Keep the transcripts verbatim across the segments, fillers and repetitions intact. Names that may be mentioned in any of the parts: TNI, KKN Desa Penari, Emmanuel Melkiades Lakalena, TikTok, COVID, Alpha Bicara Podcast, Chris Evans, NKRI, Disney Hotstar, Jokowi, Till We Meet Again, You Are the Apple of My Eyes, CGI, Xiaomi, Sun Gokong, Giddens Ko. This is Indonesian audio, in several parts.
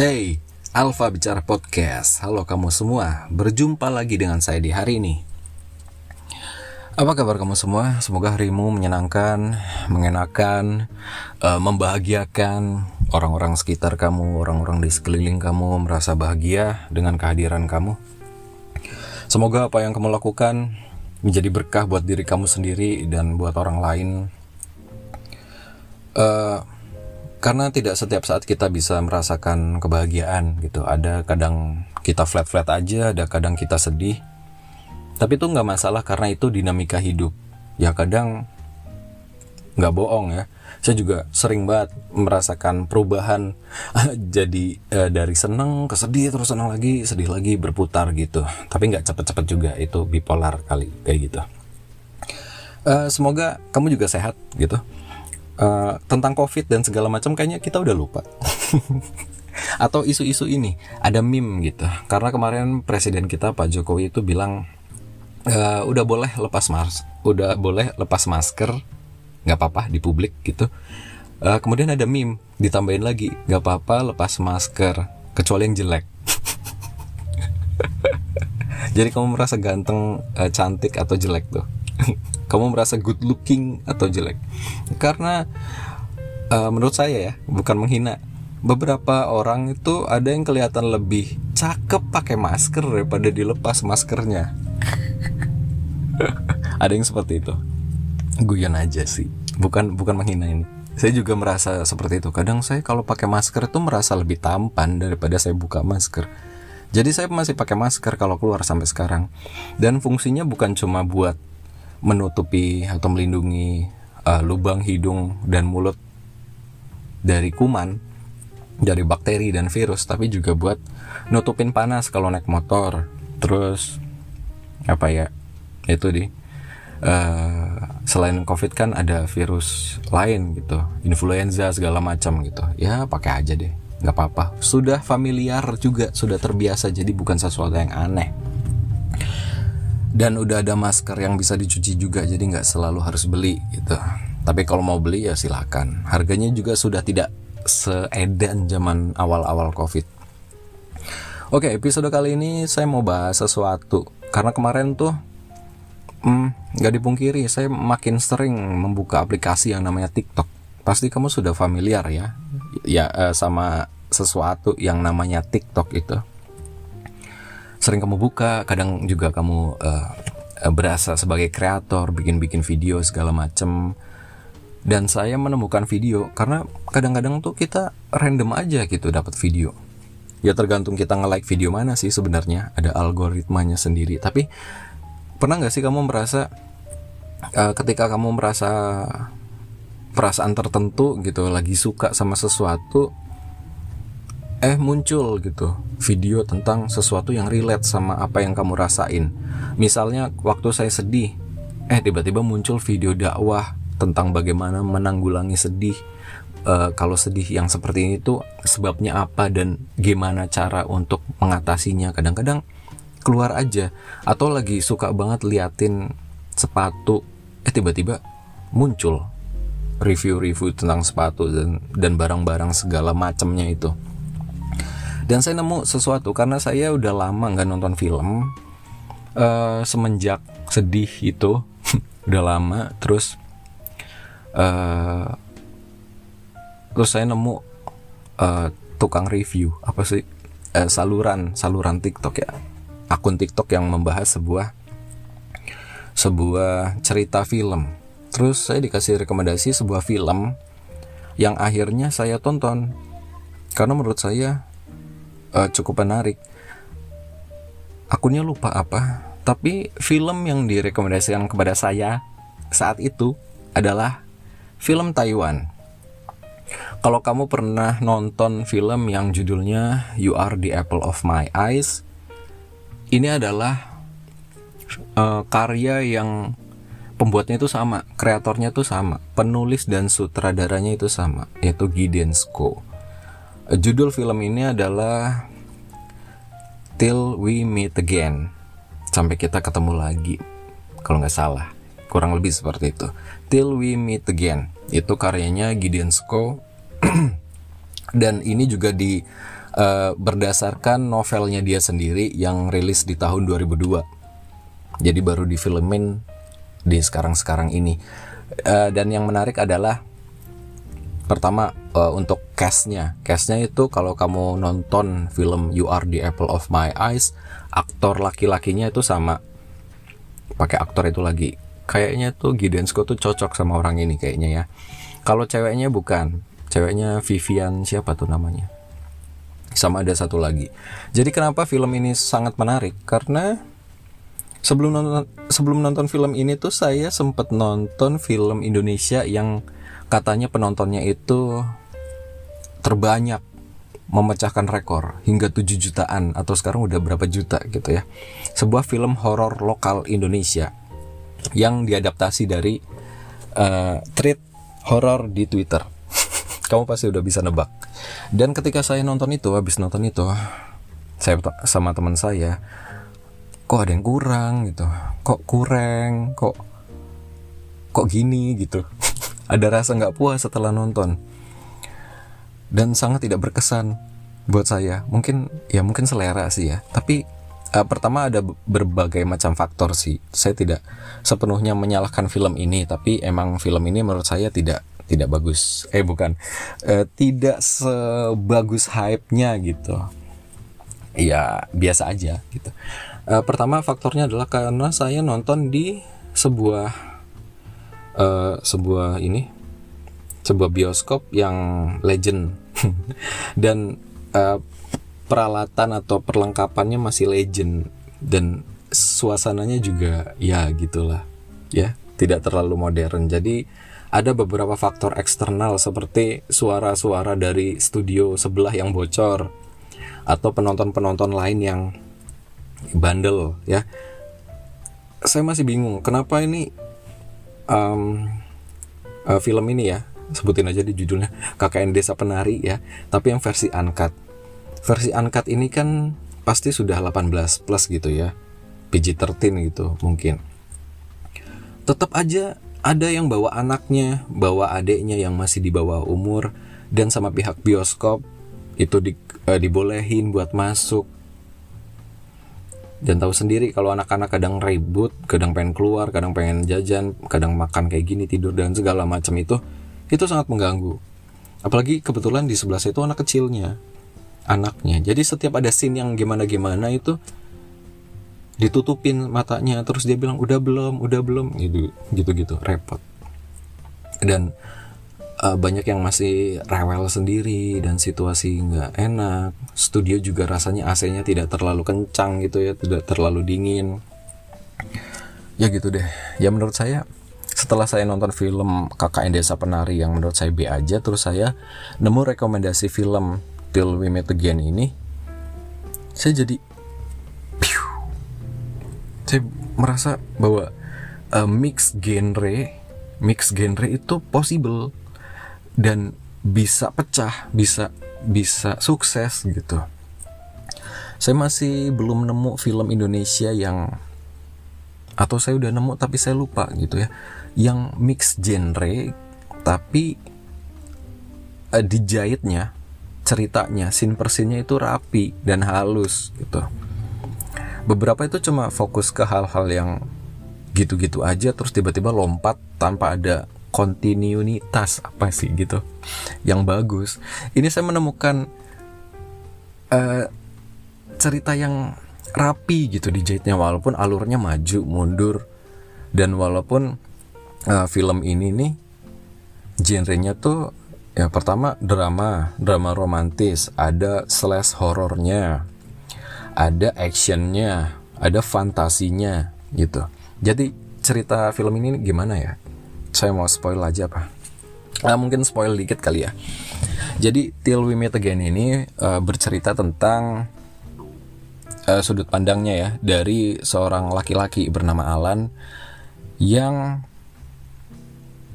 Hey, Alpha Bicara Podcast. Halo kamu semua, berjumpa lagi dengan saya di hari ini. Apa kabar kamu semua? Semoga harimu menyenangkan, mengenakan, uh, membahagiakan. Orang-orang sekitar kamu, orang-orang di sekeliling kamu merasa bahagia dengan kehadiran kamu. Semoga apa yang kamu lakukan menjadi berkah buat diri kamu sendiri dan buat orang lain. Uh, Karena tidak setiap saat kita bisa merasakan kebahagiaan gitu. Ada kadang kita flat-flat aja, ada kadang kita sedih. Tapi itu gak masalah karena itu dinamika hidup. Ya kadang gak bohong ya, saya juga sering banget merasakan perubahan. Jadi eh, dari seneng ke sedih, terus seneng lagi, sedih lagi, berputar gitu. Tapi gak cepet-cepet juga, itu bipolar kali kayak gitu. eh, Semoga kamu juga sehat gitu. Uh, tentang COVID dan segala macam kayaknya kita udah lupa. Atau isu-isu ini ada meme gitu. Karena kemarin presiden kita Pak Jokowi itu bilang uh, udah boleh lepas mas, udah boleh lepas masker, nggak apa-apa di publik gitu. Uh, kemudian ada meme ditambahin lagi, nggak apa-apa lepas masker kecuali yang jelek. Jadi kamu merasa ganteng, uh, cantik atau jelek tuh? Kamu merasa good looking atau jelek? Karena uh, menurut saya ya, bukan menghina, beberapa orang itu ada yang kelihatan lebih cakep pakai masker daripada dilepas maskernya. Ada yang seperti itu. Guyon aja sih, bukan bukan menghina ini. Saya juga merasa seperti itu. Kadang saya kalau pakai masker tuh merasa lebih tampan daripada saya buka masker. Jadi saya masih pakai masker kalau keluar sampai sekarang. Dan fungsinya bukan cuma buat menutupi atau melindungi uh, lubang hidung dan mulut dari kuman, dari bakteri dan virus, tapi juga buat nutupin panas kalau naik motor. Terus apa ya itu di uh, selain COVID kan ada virus lain gitu, influenza segala macam gitu. Ya pakai aja deh, nggak apa-apa. Sudah familiar juga, sudah terbiasa, jadi bukan sesuatu yang aneh. Dan udah ada masker yang bisa dicuci juga, jadi nggak selalu harus beli gitu. Tapi kalau mau beli ya silakan. Harganya juga sudah tidak seedan zaman awal-awal COVID. Oke, episode kali ini saya mau bahas sesuatu. Karena kemarin tuh hmm, nggak dipungkiri, saya makin sering membuka aplikasi yang namanya TikTok. Pasti kamu sudah familiar ya, ya eh, sama sesuatu yang namanya TikTok itu. Sering kamu buka, kadang juga kamu uh, berasa sebagai kreator, bikin-bikin video segala macem. Dan saya menemukan video, karena kadang-kadang tuh kita random aja gitu dapat video. Ya tergantung kita nge-like video mana sih sebenarnya, ada algoritmanya sendiri. Tapi pernah nggak sih kamu merasa uh, ketika kamu merasa perasaan tertentu gitu, lagi suka sama sesuatu, Eh muncul gitu video tentang sesuatu yang relate sama apa yang kamu rasain. Misalnya waktu saya sedih, Eh tiba-tiba muncul video dakwah tentang bagaimana menanggulangi sedih. e, Kalau sedih yang seperti ini tuh sebabnya apa dan gimana cara untuk mengatasinya. Kadang-kadang keluar aja. Atau lagi suka banget liatin sepatu, Eh tiba-tiba muncul review-review tentang sepatu dan, dan barang-barang segala macamnya itu. Dan saya nemu sesuatu, karena saya udah lama gak nonton film, uh, semenjak sedih itu. Udah lama. Terus uh, Terus saya nemu uh, tukang review, apa sih, uh, saluran Saluran TikTok ya, akun TikTok yang membahas sebuah Sebuah cerita film. Terus saya dikasih rekomendasi sebuah film yang akhirnya saya tonton, karena menurut saya Uh, cukup menarik. Akunnya lupa apa, tapi film yang direkomendasikan kepada saya saat itu adalah film Taiwan. Kalau kamu pernah nonton film yang judulnya You Are the Apple of My Eyes, ini adalah uh, karya yang pembuatnya itu sama, kreatornya itu sama, penulis dan sutradaranya itu sama, yaitu Giddens Ko. Judul film ini adalah Till We Meet Again, sampai kita ketemu lagi, kalau nggak salah, kurang lebih seperti itu. Till We Meet Again, itu karyanya Giddens Ko. Dan ini juga di uh, berdasarkan novelnya dia sendiri yang rilis di tahun dua ribu dua. Jadi baru difilmin di sekarang-sekarang ini. Uh, dan yang menarik adalah pertama uh, untuk cast-nya. Cast-nya itu kalau kamu nonton film You Are the Apple of My Eyes, aktor laki-lakinya itu sama. Pakai aktor itu lagi. Kayaknya tuh Giddens Ko tuh cocok sama orang ini kayaknya ya. Kalau ceweknya bukan. Ceweknya Vivian siapa tuh namanya? Sama ada satu lagi. Jadi kenapa film ini sangat menarik? Karena sebelum nonton sebelum nonton film ini tuh saya sempat nonton film Indonesia yang katanya penontonnya itu terbanyak, memecahkan rekor hingga tujuh jutaan atau sekarang udah berapa juta gitu ya. Sebuah film horor lokal Indonesia yang diadaptasi dari uh, thread horor di Twitter. Kamu pasti udah bisa nebak. Dan ketika saya nonton itu, habis nonton itu, saya sama teman saya, kok ada yang kurang gitu. Kok kurang, kok kok gini gitu. Ada rasa gak puas setelah nonton. Dan sangat tidak berkesan buat saya. Mungkin ya mungkin selera sih ya. Tapi uh, pertama ada berbagai macam faktor sih. Saya tidak sepenuhnya menyalahkan film ini. Tapi emang film ini menurut saya tidak tidak bagus. Eh bukan. Uh, tidak sebagus hype-nya gitu. Ya biasa aja gitu. Uh, pertama faktornya adalah karena saya nonton di sebuah... Uh, sebuah ini sebuah bioskop yang legend dan uh, peralatan atau perlengkapannya masih legend dan suasananya juga ya gitulah ya, tidak terlalu modern. Jadi ada beberapa faktor eksternal seperti suara-suara dari studio sebelah yang bocor atau penonton-penonton lain yang bandel ya. Saya masih bingung kenapa ini Um, uh, film ini ya, sebutin aja di judulnya K K N Desa Penari ya, tapi yang versi uncut. Versi uncut ini kan pasti sudah delapan belas plus gitu ya, P G tiga belas gitu mungkin. Tetap aja ada yang bawa anaknya, bawa adiknya yang masih di bawah umur, dan sama pihak bioskop itu di, uh, dibolehin buat masuk. Dan tahu sendiri kalau anak-anak kadang ribut, kadang pengen keluar, kadang pengen jajan, kadang makan kayak gini, tidur dan segala macam itu, itu sangat mengganggu. Apalagi kebetulan di sebelah saya itu anak kecilnya, anaknya. Jadi setiap ada scene yang gimana-gimana itu ditutupin matanya, terus dia bilang udah belum, udah belum, gitu, gitu-gitu, repot. Dan uh, banyak yang masih rewel sendiri dan situasi nggak enak. Studio juga rasanya A C-nya tidak terlalu kencang gitu ya, tidak terlalu dingin. Ya gitu deh. Ya menurut saya setelah saya nonton film K K N Desa Penari yang menurut saya B aja, terus saya nemu rekomendasi film Till We Meet Again ini, saya jadi piu. Saya merasa bahwa uh, mix genre, mix genre itu possible. Dan bisa pecah, bisa bisa sukses gitu. Saya masih belum nemu film Indonesia yang, atau saya udah nemu tapi saya lupa gitu ya, yang mix genre tapi uh, dijahitnya, ceritanya, scene per scene-nya itu rapi dan halus gitu. Beberapa itu cuma fokus ke hal-hal yang gitu-gitu aja, terus tiba-tiba lompat tanpa ada kontinuitas apa sih gitu yang bagus. Ini saya menemukan uh, cerita yang rapi gitu dijahitnya, walaupun alurnya maju mundur, dan walaupun uh, film ini nih genrenya tuh ya pertama drama, drama romantis, ada slash horornya, ada actionnya, ada fantasinya gitu. Jadi cerita film ini gimana ya? Saya mau spoil aja apa? Nah, mungkin spoil dikit kali ya. Jadi Till We Meet Again ini uh, bercerita tentang uh, sudut pandangnya ya dari seorang laki-laki bernama Alan yang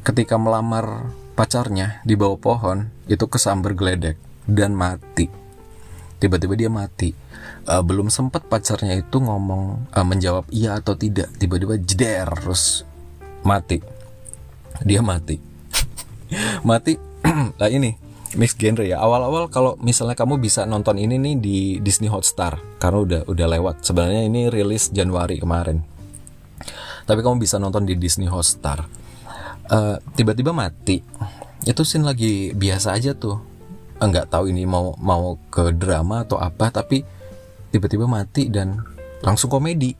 ketika melamar pacarnya di bawah pohon itu kesambar geledek dan mati. Tiba-tiba dia mati. Uh, belum sempat pacarnya itu ngomong uh, menjawab iya atau tidak, tiba-tiba jeder terus mati. Dia mati. Mati. Nah ini mix genre ya. Awal-awal kalau misalnya kamu bisa nonton ini nih di Disney Hotstar, karena udah udah lewat. Sebenarnya ini rilis Januari kemarin. Tapi kamu bisa nonton di Disney Hotstar. Uh, tiba-tiba mati. Itu scene lagi biasa aja tuh. Enggak tahu ini mau mau ke drama atau apa, tapi tiba-tiba mati dan langsung komedi.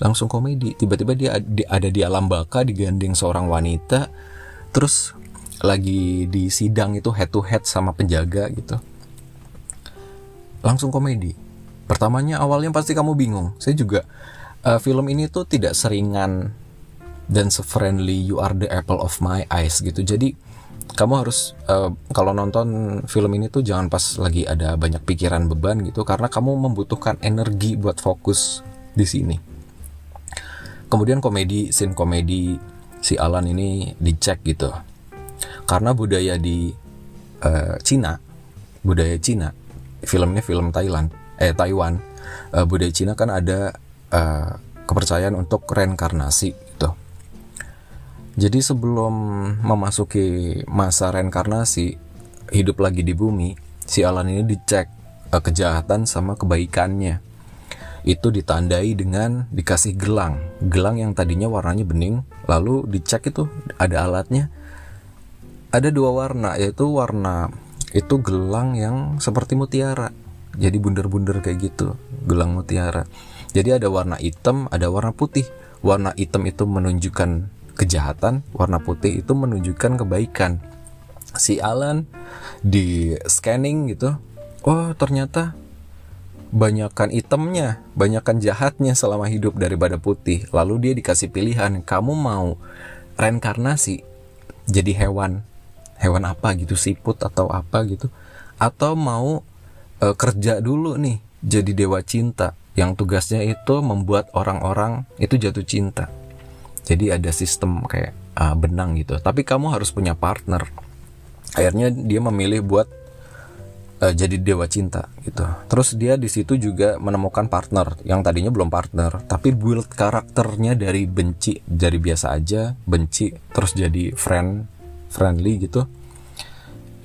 Langsung komedi. Tiba-tiba dia ada di alam baka digandeng seorang wanita, terus lagi di sidang itu head to head sama penjaga gitu. Langsung komedi. Pertamanya awalnya pasti kamu bingung. Saya juga uh, film ini tuh tidak seringan dan se-friendly You Are the Apple of My Eyes gitu. Jadi kamu harus uh, kalau nonton film ini tuh jangan pas lagi ada banyak pikiran beban gitu, karena kamu membutuhkan energi buat fokus di sini. Kemudian komedi, scene komedi si Alan ini dicek gitu. Karena budaya di uh, Cina, budaya Cina, filmnya film Thailand, eh Taiwan, uh, budaya Cina kan ada uh, kepercayaan untuk reinkarnasi gitu. Jadi sebelum memasuki masa reinkarnasi, hidup lagi di bumi, si Alan ini dicek uh, kejahatan sama kebaikannya. Itu ditandai dengan dikasih gelang, gelang yang tadinya warnanya bening, lalu dicek itu ada alatnya. Ada dua warna, yaitu warna itu gelang yang seperti mutiara, jadi bundar-bundar kayak gitu, gelang mutiara. Jadi ada warna hitam, ada warna putih. Warna hitam itu menunjukkan kejahatan, warna putih itu menunjukkan kebaikan. Si Alan di scanning gitu, oh ternyata banyakan hitamnya, banyakan jahatnya selama hidup daripada putih. Lalu dia dikasih pilihan, kamu mau reinkarnasi jadi hewan, hewan apa gitu, siput atau apa gitu, atau mau e, kerja dulu nih jadi dewa cinta yang tugasnya itu membuat orang-orang itu jatuh cinta. Jadi ada sistem kayak uh, benang gitu, tapi kamu harus punya partner. Akhirnya dia memilih buat uh, jadi dewa cinta gitu. Terus dia di situ juga menemukan partner yang tadinya belum partner, tapi build karakternya dari benci, dari biasa aja benci terus jadi friend friendly gitu.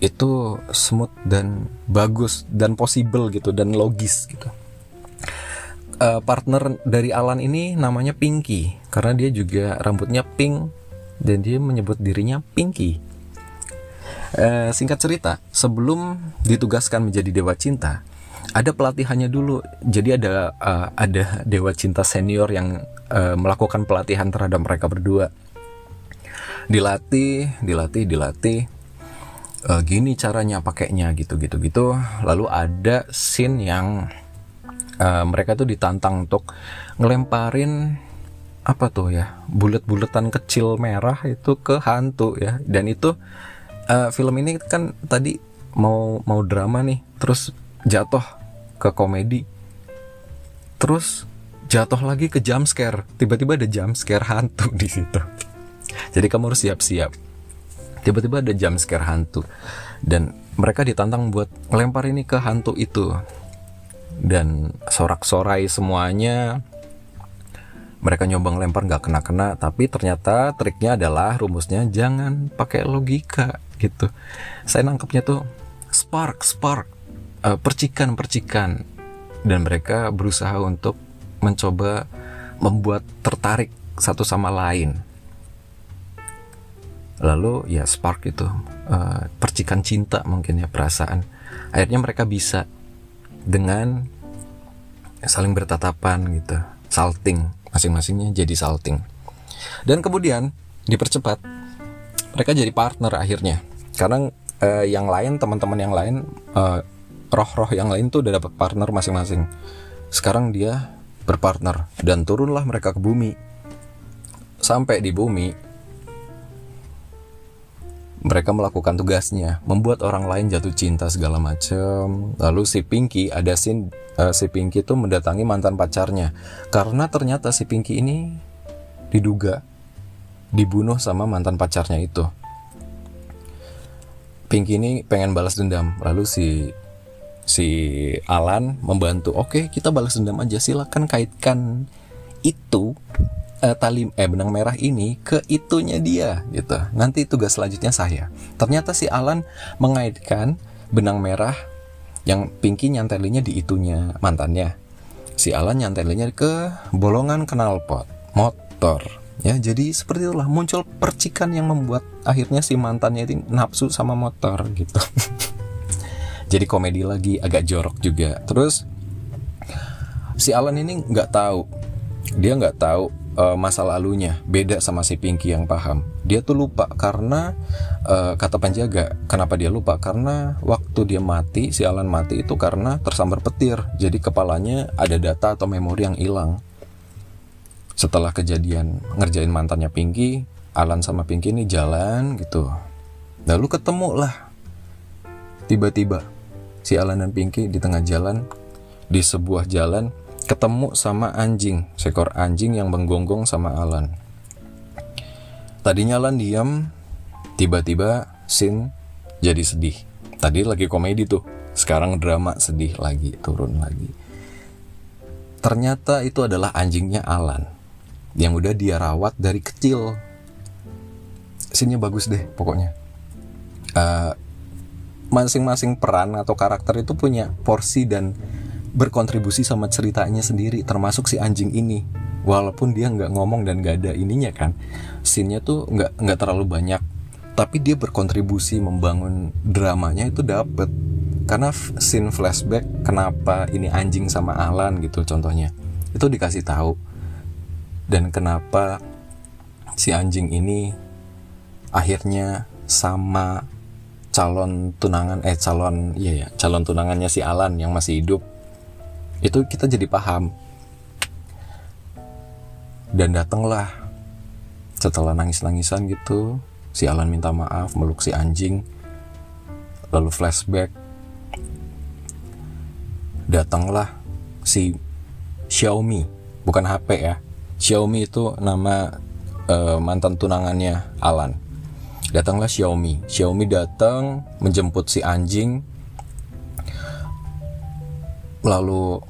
Itu smooth dan bagus dan possible gitu dan logis gitu. Uh, partner dari Alan ini namanya Pinky, karena dia juga rambutnya pink dan dia menyebut dirinya Pinky. Uh, singkat cerita, sebelum ditugaskan menjadi dewa cinta, ada pelatihannya dulu. Jadi ada uh, ada dewa cinta senior yang uh, melakukan pelatihan terhadap mereka berdua. Dilatih, dilatih, dilatih. E, gini caranya pakainya gitu-gitu-gitu. Lalu ada scene yang e, mereka tuh ditantang untuk ngelemparin apa tuh ya, bulet-buletan kecil merah itu ke hantu ya. Dan itu e, film ini kan tadi mau mau drama nih, terus jatuh ke komedi, terus jatuh lagi ke jump scare. Tiba-tiba ada jump scare hantu di situ. Jadi kamu harus siap-siap. Tiba-tiba ada jump scare hantu dan mereka ditantang buat ngelempar ini ke hantu itu. Dan sorak-sorai semuanya. Mereka nyoba ngelempar gak kena-kena, tapi ternyata triknya adalah rumusnya jangan pakai logika gitu. Saya nangkepnya tuh spark, spark, uh, percikan-percikan. Dan mereka berusaha untuk mencoba membuat tertarik satu sama lain. Lalu ya spark itu uh, percikan cinta mungkin ya, perasaan. Akhirnya mereka bisa dengan saling bertatapan gitu, salting, masing-masingnya jadi salting. Dan kemudian dipercepat, mereka jadi partner akhirnya. Karena uh, yang lain, teman-teman yang lain, uh, roh-roh yang lain tuh udah dapat partner masing-masing. Sekarang dia berpartner dan turunlah mereka ke bumi. Sampai di bumi, mereka melakukan tugasnya, membuat orang lain jatuh cinta segala macam. Lalu si Pinky, ada scene uh, si Pinky itu mendatangi mantan pacarnya. Karena ternyata si Pinky ini diduga dibunuh sama mantan pacarnya itu. Pinky ini pengen balas dendam. Lalu si si Alan membantu. Oke, kita balas dendam aja, silakan kaitkan itu eh, tali eh benang merah ini ke itunya dia gitu. Nanti tugas selanjutnya saya. Ternyata si Alan mengaitkan benang merah yang Pinky nyantelinnya di itunya mantannya. Si Alan nyantelinnya ke bolongan knalpot motor. Ya, jadi seperti itulah muncul percikan yang membuat akhirnya si mantannya itu nafsu sama motor gitu. Jadi komedi lagi, agak jorok juga. Terus si Alan ini nggak tahu, dia nggak tahu uh, masa lalunya. Beda sama si Pinky yang paham. Dia tuh lupa karena uh, kata penjaga. Kenapa dia lupa? Karena waktu dia mati, si Alan mati itu karena tersambar petir. Jadi kepalanya ada data atau memori yang hilang. Setelah kejadian ngerjain mantannya Pinky, Alan sama Pinky ini jalan gitu. Lalu ketemu lah. Tiba-tiba si Alan dan Pinky di tengah jalan, di sebuah jalan, ketemu sama anjing. Seekor anjing yang menggonggong sama Alan. Tadinya Alan diam, tiba-tiba scene jadi sedih. Tadi lagi komedi tuh, sekarang drama sedih lagi, turun lagi. Ternyata itu adalah anjingnya Alan yang udah dia rawat dari kecil. Scene-nya bagus deh pokoknya. uh, Masing-masing peran atau karakter itu punya porsi dan berkontribusi sama ceritanya sendiri. Termasuk si anjing ini. Walaupun dia gak ngomong dan gak ada ininya kan, scene-nya tuh gak, gak terlalu banyak, tapi dia berkontribusi membangun dramanya itu dapet. Karena scene flashback kenapa ini anjing sama Alan gitu contohnya, itu dikasih tahu. Dan kenapa si anjing ini akhirnya sama calon tunangan eh calon iya ya, calon tunangannya si Alan yang masih hidup. Itu kita jadi paham. Dan datanglah setelah nangis-nangisan gitu, si Alan minta maaf, meluk si anjing. Lalu flashback, datanglah si Xiaomi, bukan H P ya. Xiaomi itu nama uh, mantan tunangannya Alan. Datanglah Xiaomi. Xiaomi datang menjemput si anjing. Lalu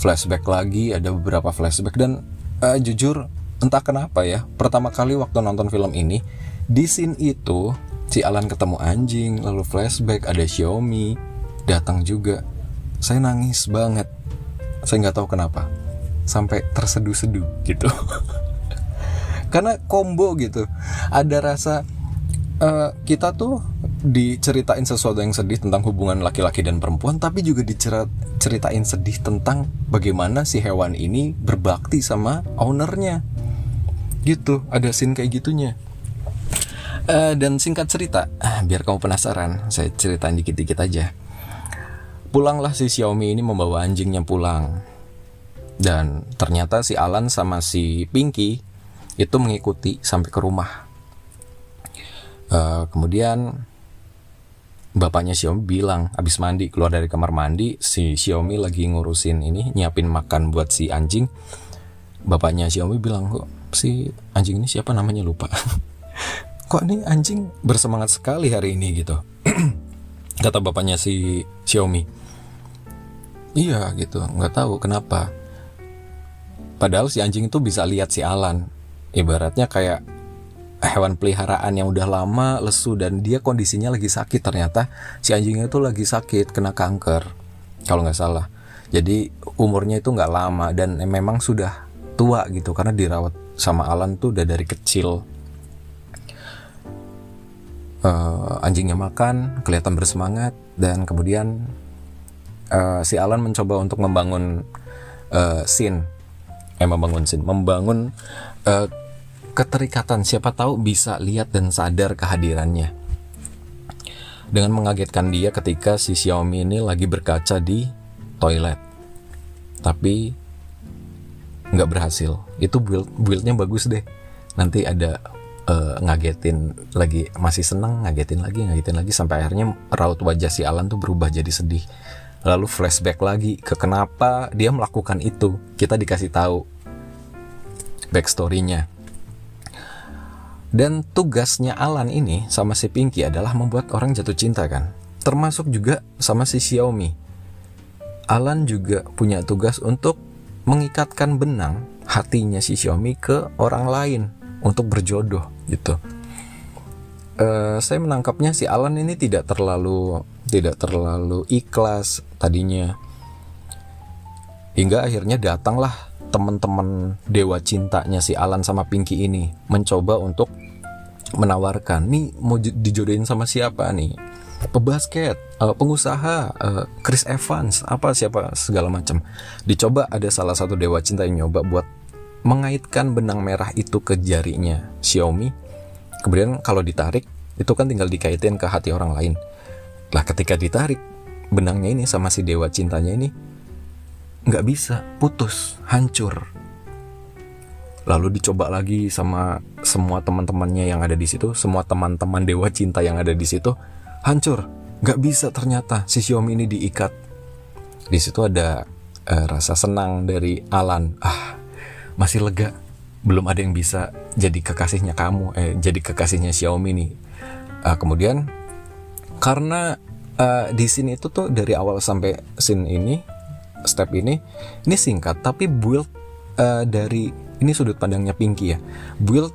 flashback lagi, ada beberapa flashback. Dan uh, jujur entah kenapa ya, pertama kali waktu nonton film ini, di scene itu si Alan ketemu anjing, lalu flashback ada Xiaomi datang juga. Saya nangis banget. Saya gak tahu kenapa, sampai terseduh-seduh gitu. Karena combo gitu. Ada rasa uh, kita tuh diceritain sesuatu yang sedih tentang hubungan laki-laki dan perempuan, tapi juga diceritain sedih tentang bagaimana si hewan ini berbakti sama ownernya gitu. Ada scene kayak gitunya. uh, Dan singkat cerita, ah, biar kamu penasaran, saya ceritain dikit-dikit aja. Pulanglah si Xiaomi ini membawa anjingnya pulang. Dan ternyata si Alan sama si Pinky itu mengikuti sampai ke rumah. Uh, kemudian bapaknya Xiaomi bilang, abis mandi, keluar dari kamar mandi, si Xiaomi lagi ngurusin ini, nyiapin makan buat si anjing. Bapaknya Xiaomi bilang, kok si anjing ini siapa namanya lupa. Kok nih anjing bersemangat sekali hari ini gitu. Kata bapaknya si Xiaomi. Iya gitu, gak tahu kenapa. Padahal si anjing itu bisa lihat si Alan. Ibaratnya kayak hewan peliharaan yang udah lama lesu dan dia kondisinya lagi sakit. Ternyata si anjingnya itu lagi sakit, kena kanker kalau gak salah. Jadi umurnya itu gak lama dan memang sudah tua gitu, karena dirawat sama Alan tuh udah dari kecil. uh, Anjingnya makan, kelihatan bersemangat. Dan kemudian uh, si Alan mencoba untuk membangun uh, scene Eh membangun scene Membangun uh, keterikatan, siapa tahu bisa lihat dan sadar kehadirannya. Dengan mengagetkan dia ketika si Xiaomi ini lagi berkaca di toilet, tapi gak berhasil. Itu build, buildnya bagus deh. Nanti ada uh, ngagetin lagi, masih seneng, ngagetin lagi, ngagetin lagi, sampai akhirnya raut wajah si Alan tuh berubah jadi sedih. Lalu flashback lagi ke kenapa dia melakukan itu. Kita dikasih tahu backstory-nya. Dan tugasnya Alan ini sama si Pinky adalah membuat orang jatuh cinta kan. Termasuk juga sama si Xiaomi. Alan juga punya tugas untuk mengikatkan benang hatinya si Xiaomi ke orang lain untuk berjodoh gitu. Uh, saya menangkapnya si Alan ini tidak terlalu tidak terlalu ikhlas tadinya, hingga akhirnya datanglah teman-teman dewa cintanya si Alan sama Pinky ini mencoba untuk menawarkan, nih mau dijodohin sama siapa nih, pebasket, uh, pengusaha, uh, Chris Evans, apa siapa segala macam. Dicoba, ada salah satu dewa cinta yang nyoba buat mengaitkan benang merah itu ke jarinya Xiaomi. Kemudian kalau ditarik, itu kan tinggal dikaitin ke hati orang lain. Lah ketika ditarik, benangnya ini sama si dewa cintanya ini gak bisa, putus, hancur. Lalu dicoba lagi sama semua teman-temannya yang ada di situ, semua teman-teman dewa cinta yang ada di situ, hancur, gak bisa ternyata si Xiaomi ini diikat. Di situ ada eh, rasa senang dari Alan, ah masih lega. Belum ada yang bisa jadi kekasihnya kamu, eh jadi kekasihnya Xiaomi nih. Uh, kemudian karena uh, di scene itu tuh dari awal sampai scene ini, step ini, ini singkat tapi build uh, dari ini sudut pandangnya Pinky ya. Build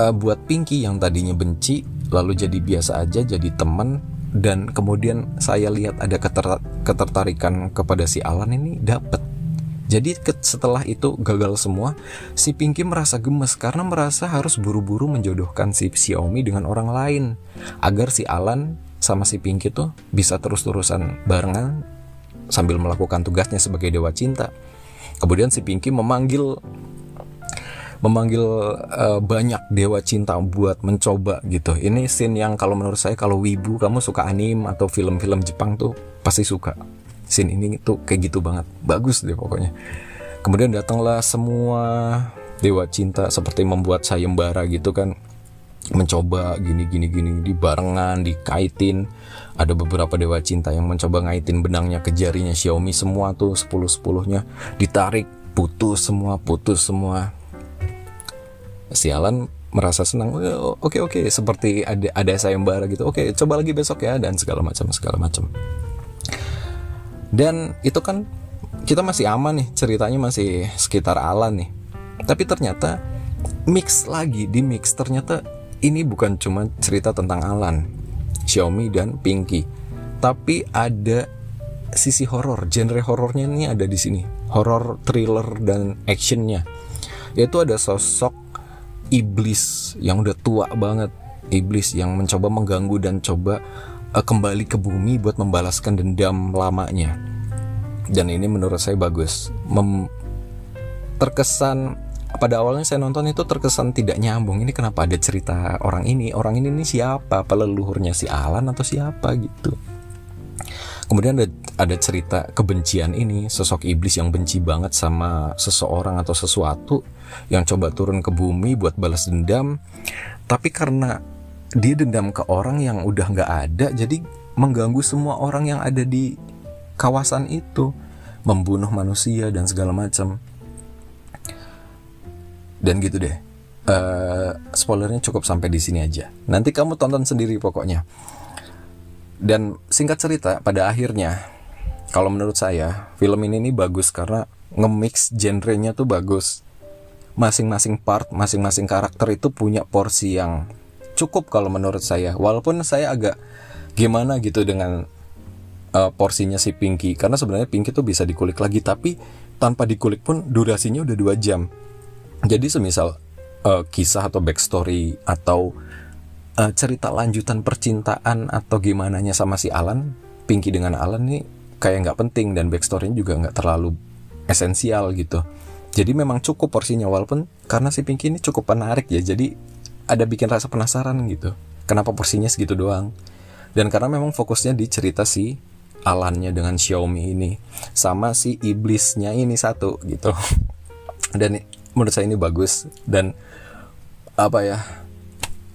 uh, buat Pinky yang tadinya benci lalu jadi biasa aja, jadi teman, dan kemudian saya lihat ada keter- ketertarikan kepada si Alan ini dapat. Jadi setelah itu gagal semua, si Pinky merasa gemes karena merasa harus buru-buru menjodohkan si Xiaomi dengan orang lain agar si Alan sama si Pinky tuh bisa terus-terusan barengan sambil melakukan tugasnya sebagai dewa cinta. Kemudian si Pinky memanggil memanggil uh, banyak dewa cinta buat mencoba gitu. Ini scene yang kalau menurut saya, kalau wibu, kamu suka anime atau film-film Jepang tuh pasti suka. Scene ini tuh kayak gitu banget, bagus deh pokoknya. Kemudian datanglah semua dewa cinta seperti membuat sayembara gitu kan, mencoba gini gini gini dibarengan, dikaitin. Ada beberapa dewa cinta yang mencoba ngaitin benangnya ke jarinya Xiaomi, semua tuh sepuluh-sepuluhnya ditarik, putus semua, putus semua. Si Alan merasa senang, oke oh, oke okay, okay. Seperti ada ada sayembara gitu, oke okay, coba lagi besok ya, dan segala macam segala macam. Dan itu kan kita masih aman nih, ceritanya masih sekitar Alan nih. Tapi ternyata mix lagi, di mix ternyata ini bukan cuma cerita tentang Alan, Xiaomi dan Pinky, tapi ada sisi horor, genre horornya ini ada di sini, horor, thriller dan actionnya. Yaitu ada sosok iblis yang udah tua banget, iblis yang mencoba mengganggu dan coba kembali ke bumi buat membalaskan dendam lamanya. Dan ini menurut saya bagus. Mem- terkesan pada awalnya saya nonton itu terkesan tidak nyambung. Ini kenapa ada cerita orang ini? Orang ini ini siapa? Apa leluhurnya si Alan atau siapa gitu. Kemudian ada, ada cerita kebencian ini, sosok iblis yang benci banget sama seseorang atau sesuatu yang coba turun ke bumi buat balas dendam. Tapi karena dia dendam ke orang yang udah gak ada, jadi mengganggu semua orang yang ada di kawasan itu, membunuh manusia dan segala macam. Dan gitu deh. uh, Spoilernya cukup sampai di sini aja. Nanti kamu tonton sendiri pokoknya. Dan singkat cerita, pada akhirnya, kalau menurut saya, film ini nih bagus karena nge-mix genrenya tuh bagus. Masing-masing part, masing-masing karakter itu punya porsi yang cukup kalau menurut saya. Walaupun saya agak gimana gitu dengan uh, porsinya si Pinky, karena sebenarnya Pinky tuh bisa dikulik lagi, tapi tanpa dikulik pun durasinya udah dua jam. Jadi semisal uh, kisah atau backstory atau uh, cerita lanjutan percintaan atau gimananya sama si Alan, Pinky dengan Alan nih kayak gak penting, dan backstorynya juga gak terlalu esensial gitu. Jadi memang cukup porsinya, walaupun karena si Pinky ini cukup menarik ya, jadi ada bikin rasa penasaran gitu, kenapa porsinya segitu doang. Dan karena memang fokusnya di cerita si Alannya dengan Xiaomi ini, sama si iblisnya ini satu gitu. Dan menurut saya ini bagus. Dan apa ya,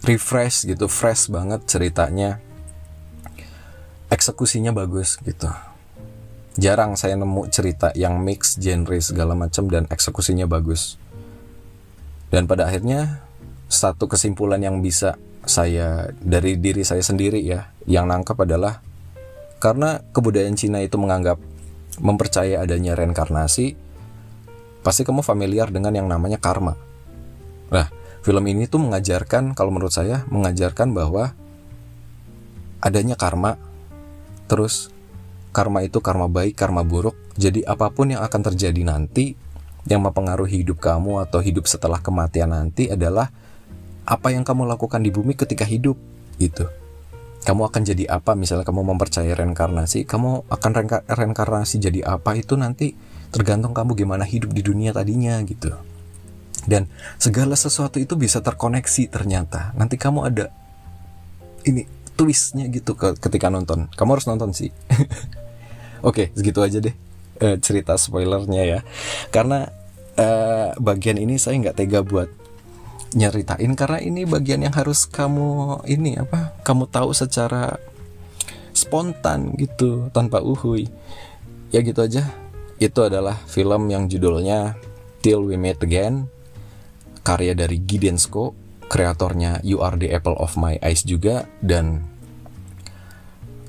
refresh gitu, fresh banget ceritanya, eksekusinya bagus gitu. Jarang saya nemu cerita yang mix genre segala macam dan eksekusinya bagus. Dan pada akhirnya satu kesimpulan yang bisa saya, dari diri saya sendiri ya, yang nangkap adalah karena kebudayaan Cina itu menganggap, mempercaya adanya reinkarnasi, pasti kamu familiar dengan yang namanya karma. Nah, film ini tuh mengajarkan, kalau menurut saya, mengajarkan bahwa adanya karma, terus karma itu karma baik, karma buruk. Jadi apapun yang akan terjadi nanti, yang mempengaruhi hidup kamu atau hidup setelah kematian nanti adalah apa yang kamu lakukan di bumi ketika hidup, gitu. Kamu akan jadi apa, misalnya kamu mempercayai reinkarnasi, kamu akan reinka- reinkarnasi jadi apa itu nanti tergantung kamu gimana hidup di dunia tadinya, gitu. Dan segala sesuatu itu bisa terkoneksi ternyata. Nanti kamu ada ini twistnya gitu ketika nonton. Kamu harus nonton sih. Oke, segitu aja deh e, cerita spoilernya ya. Karena e, bagian ini saya nggak tega buat nyeritain, karena ini bagian yang harus kamu ini apa? Kamu tahu secara spontan gitu tanpa uhui. Ya gitu aja. Itu adalah film yang judulnya Till We Meet Again, karya dari Giddens Ko, kreatornya You Are the Apple of My Eyes juga, dan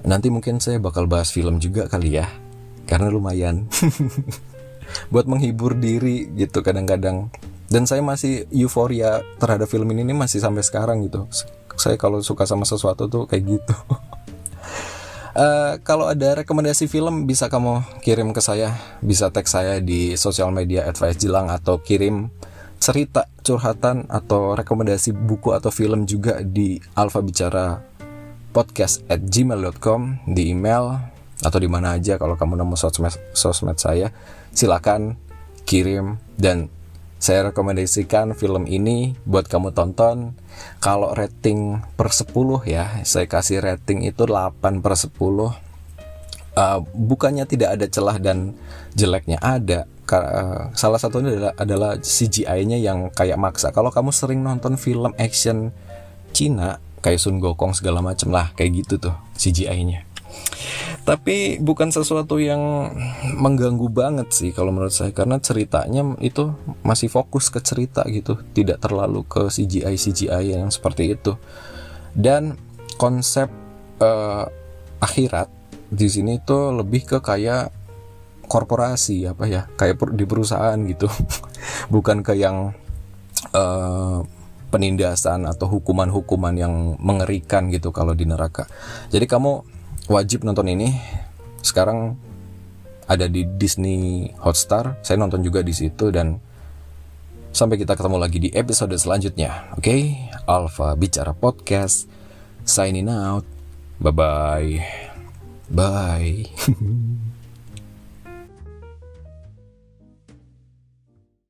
nanti mungkin saya bakal bahas film juga kali ya, karena lumayan buat menghibur diri gitu kadang-kadang. Dan saya masih euforia terhadap film ini, ini masih sampai sekarang gitu. Saya kalau suka sama sesuatu tuh kayak gitu. Uh, kalau ada rekomendasi film bisa kamu kirim ke saya, bisa tag saya di sosial media at v s jelang, atau kirim cerita curhatan atau rekomendasi buku atau film juga di Alpha Bicara Podcast at gmail dot com, di email atau di mana aja. Kalau kamu nemu sosmed sosmed saya, silakan kirim, dan saya rekomendasikan film ini buat kamu tonton. Kalau rating per sepuluh ya, saya kasih rating itu delapan per sepuluh. uh, Bukannya tidak ada celah dan jeleknya, ada. uh, Salah satunya adalah, adalah C G I-nya yang kayak maksa. Kalau kamu sering nonton film action Cina kayak Sun Gokong segala macem lah, kayak gitu tuh C G I-nya. Tapi bukan sesuatu yang mengganggu banget sih kalau menurut saya, karena ceritanya itu masih fokus ke cerita gitu, tidak terlalu ke C G I C G I yang seperti itu. Dan konsep uh, akhirat di sini tuh lebih ke kayak korporasi apa ya, kayak per- di perusahaan gitu. Bukan ke yang uh, penindasan atau hukuman-hukuman yang mengerikan gitu kalau di neraka. Jadi kamu wajib nonton ini. Sekarang ada di Disney Hotstar. Saya nonton juga di situ, dan sampai kita ketemu lagi di episode selanjutnya. Oke, okay? Alpha Bicara Podcast. Signing out. Bye bye. Bye.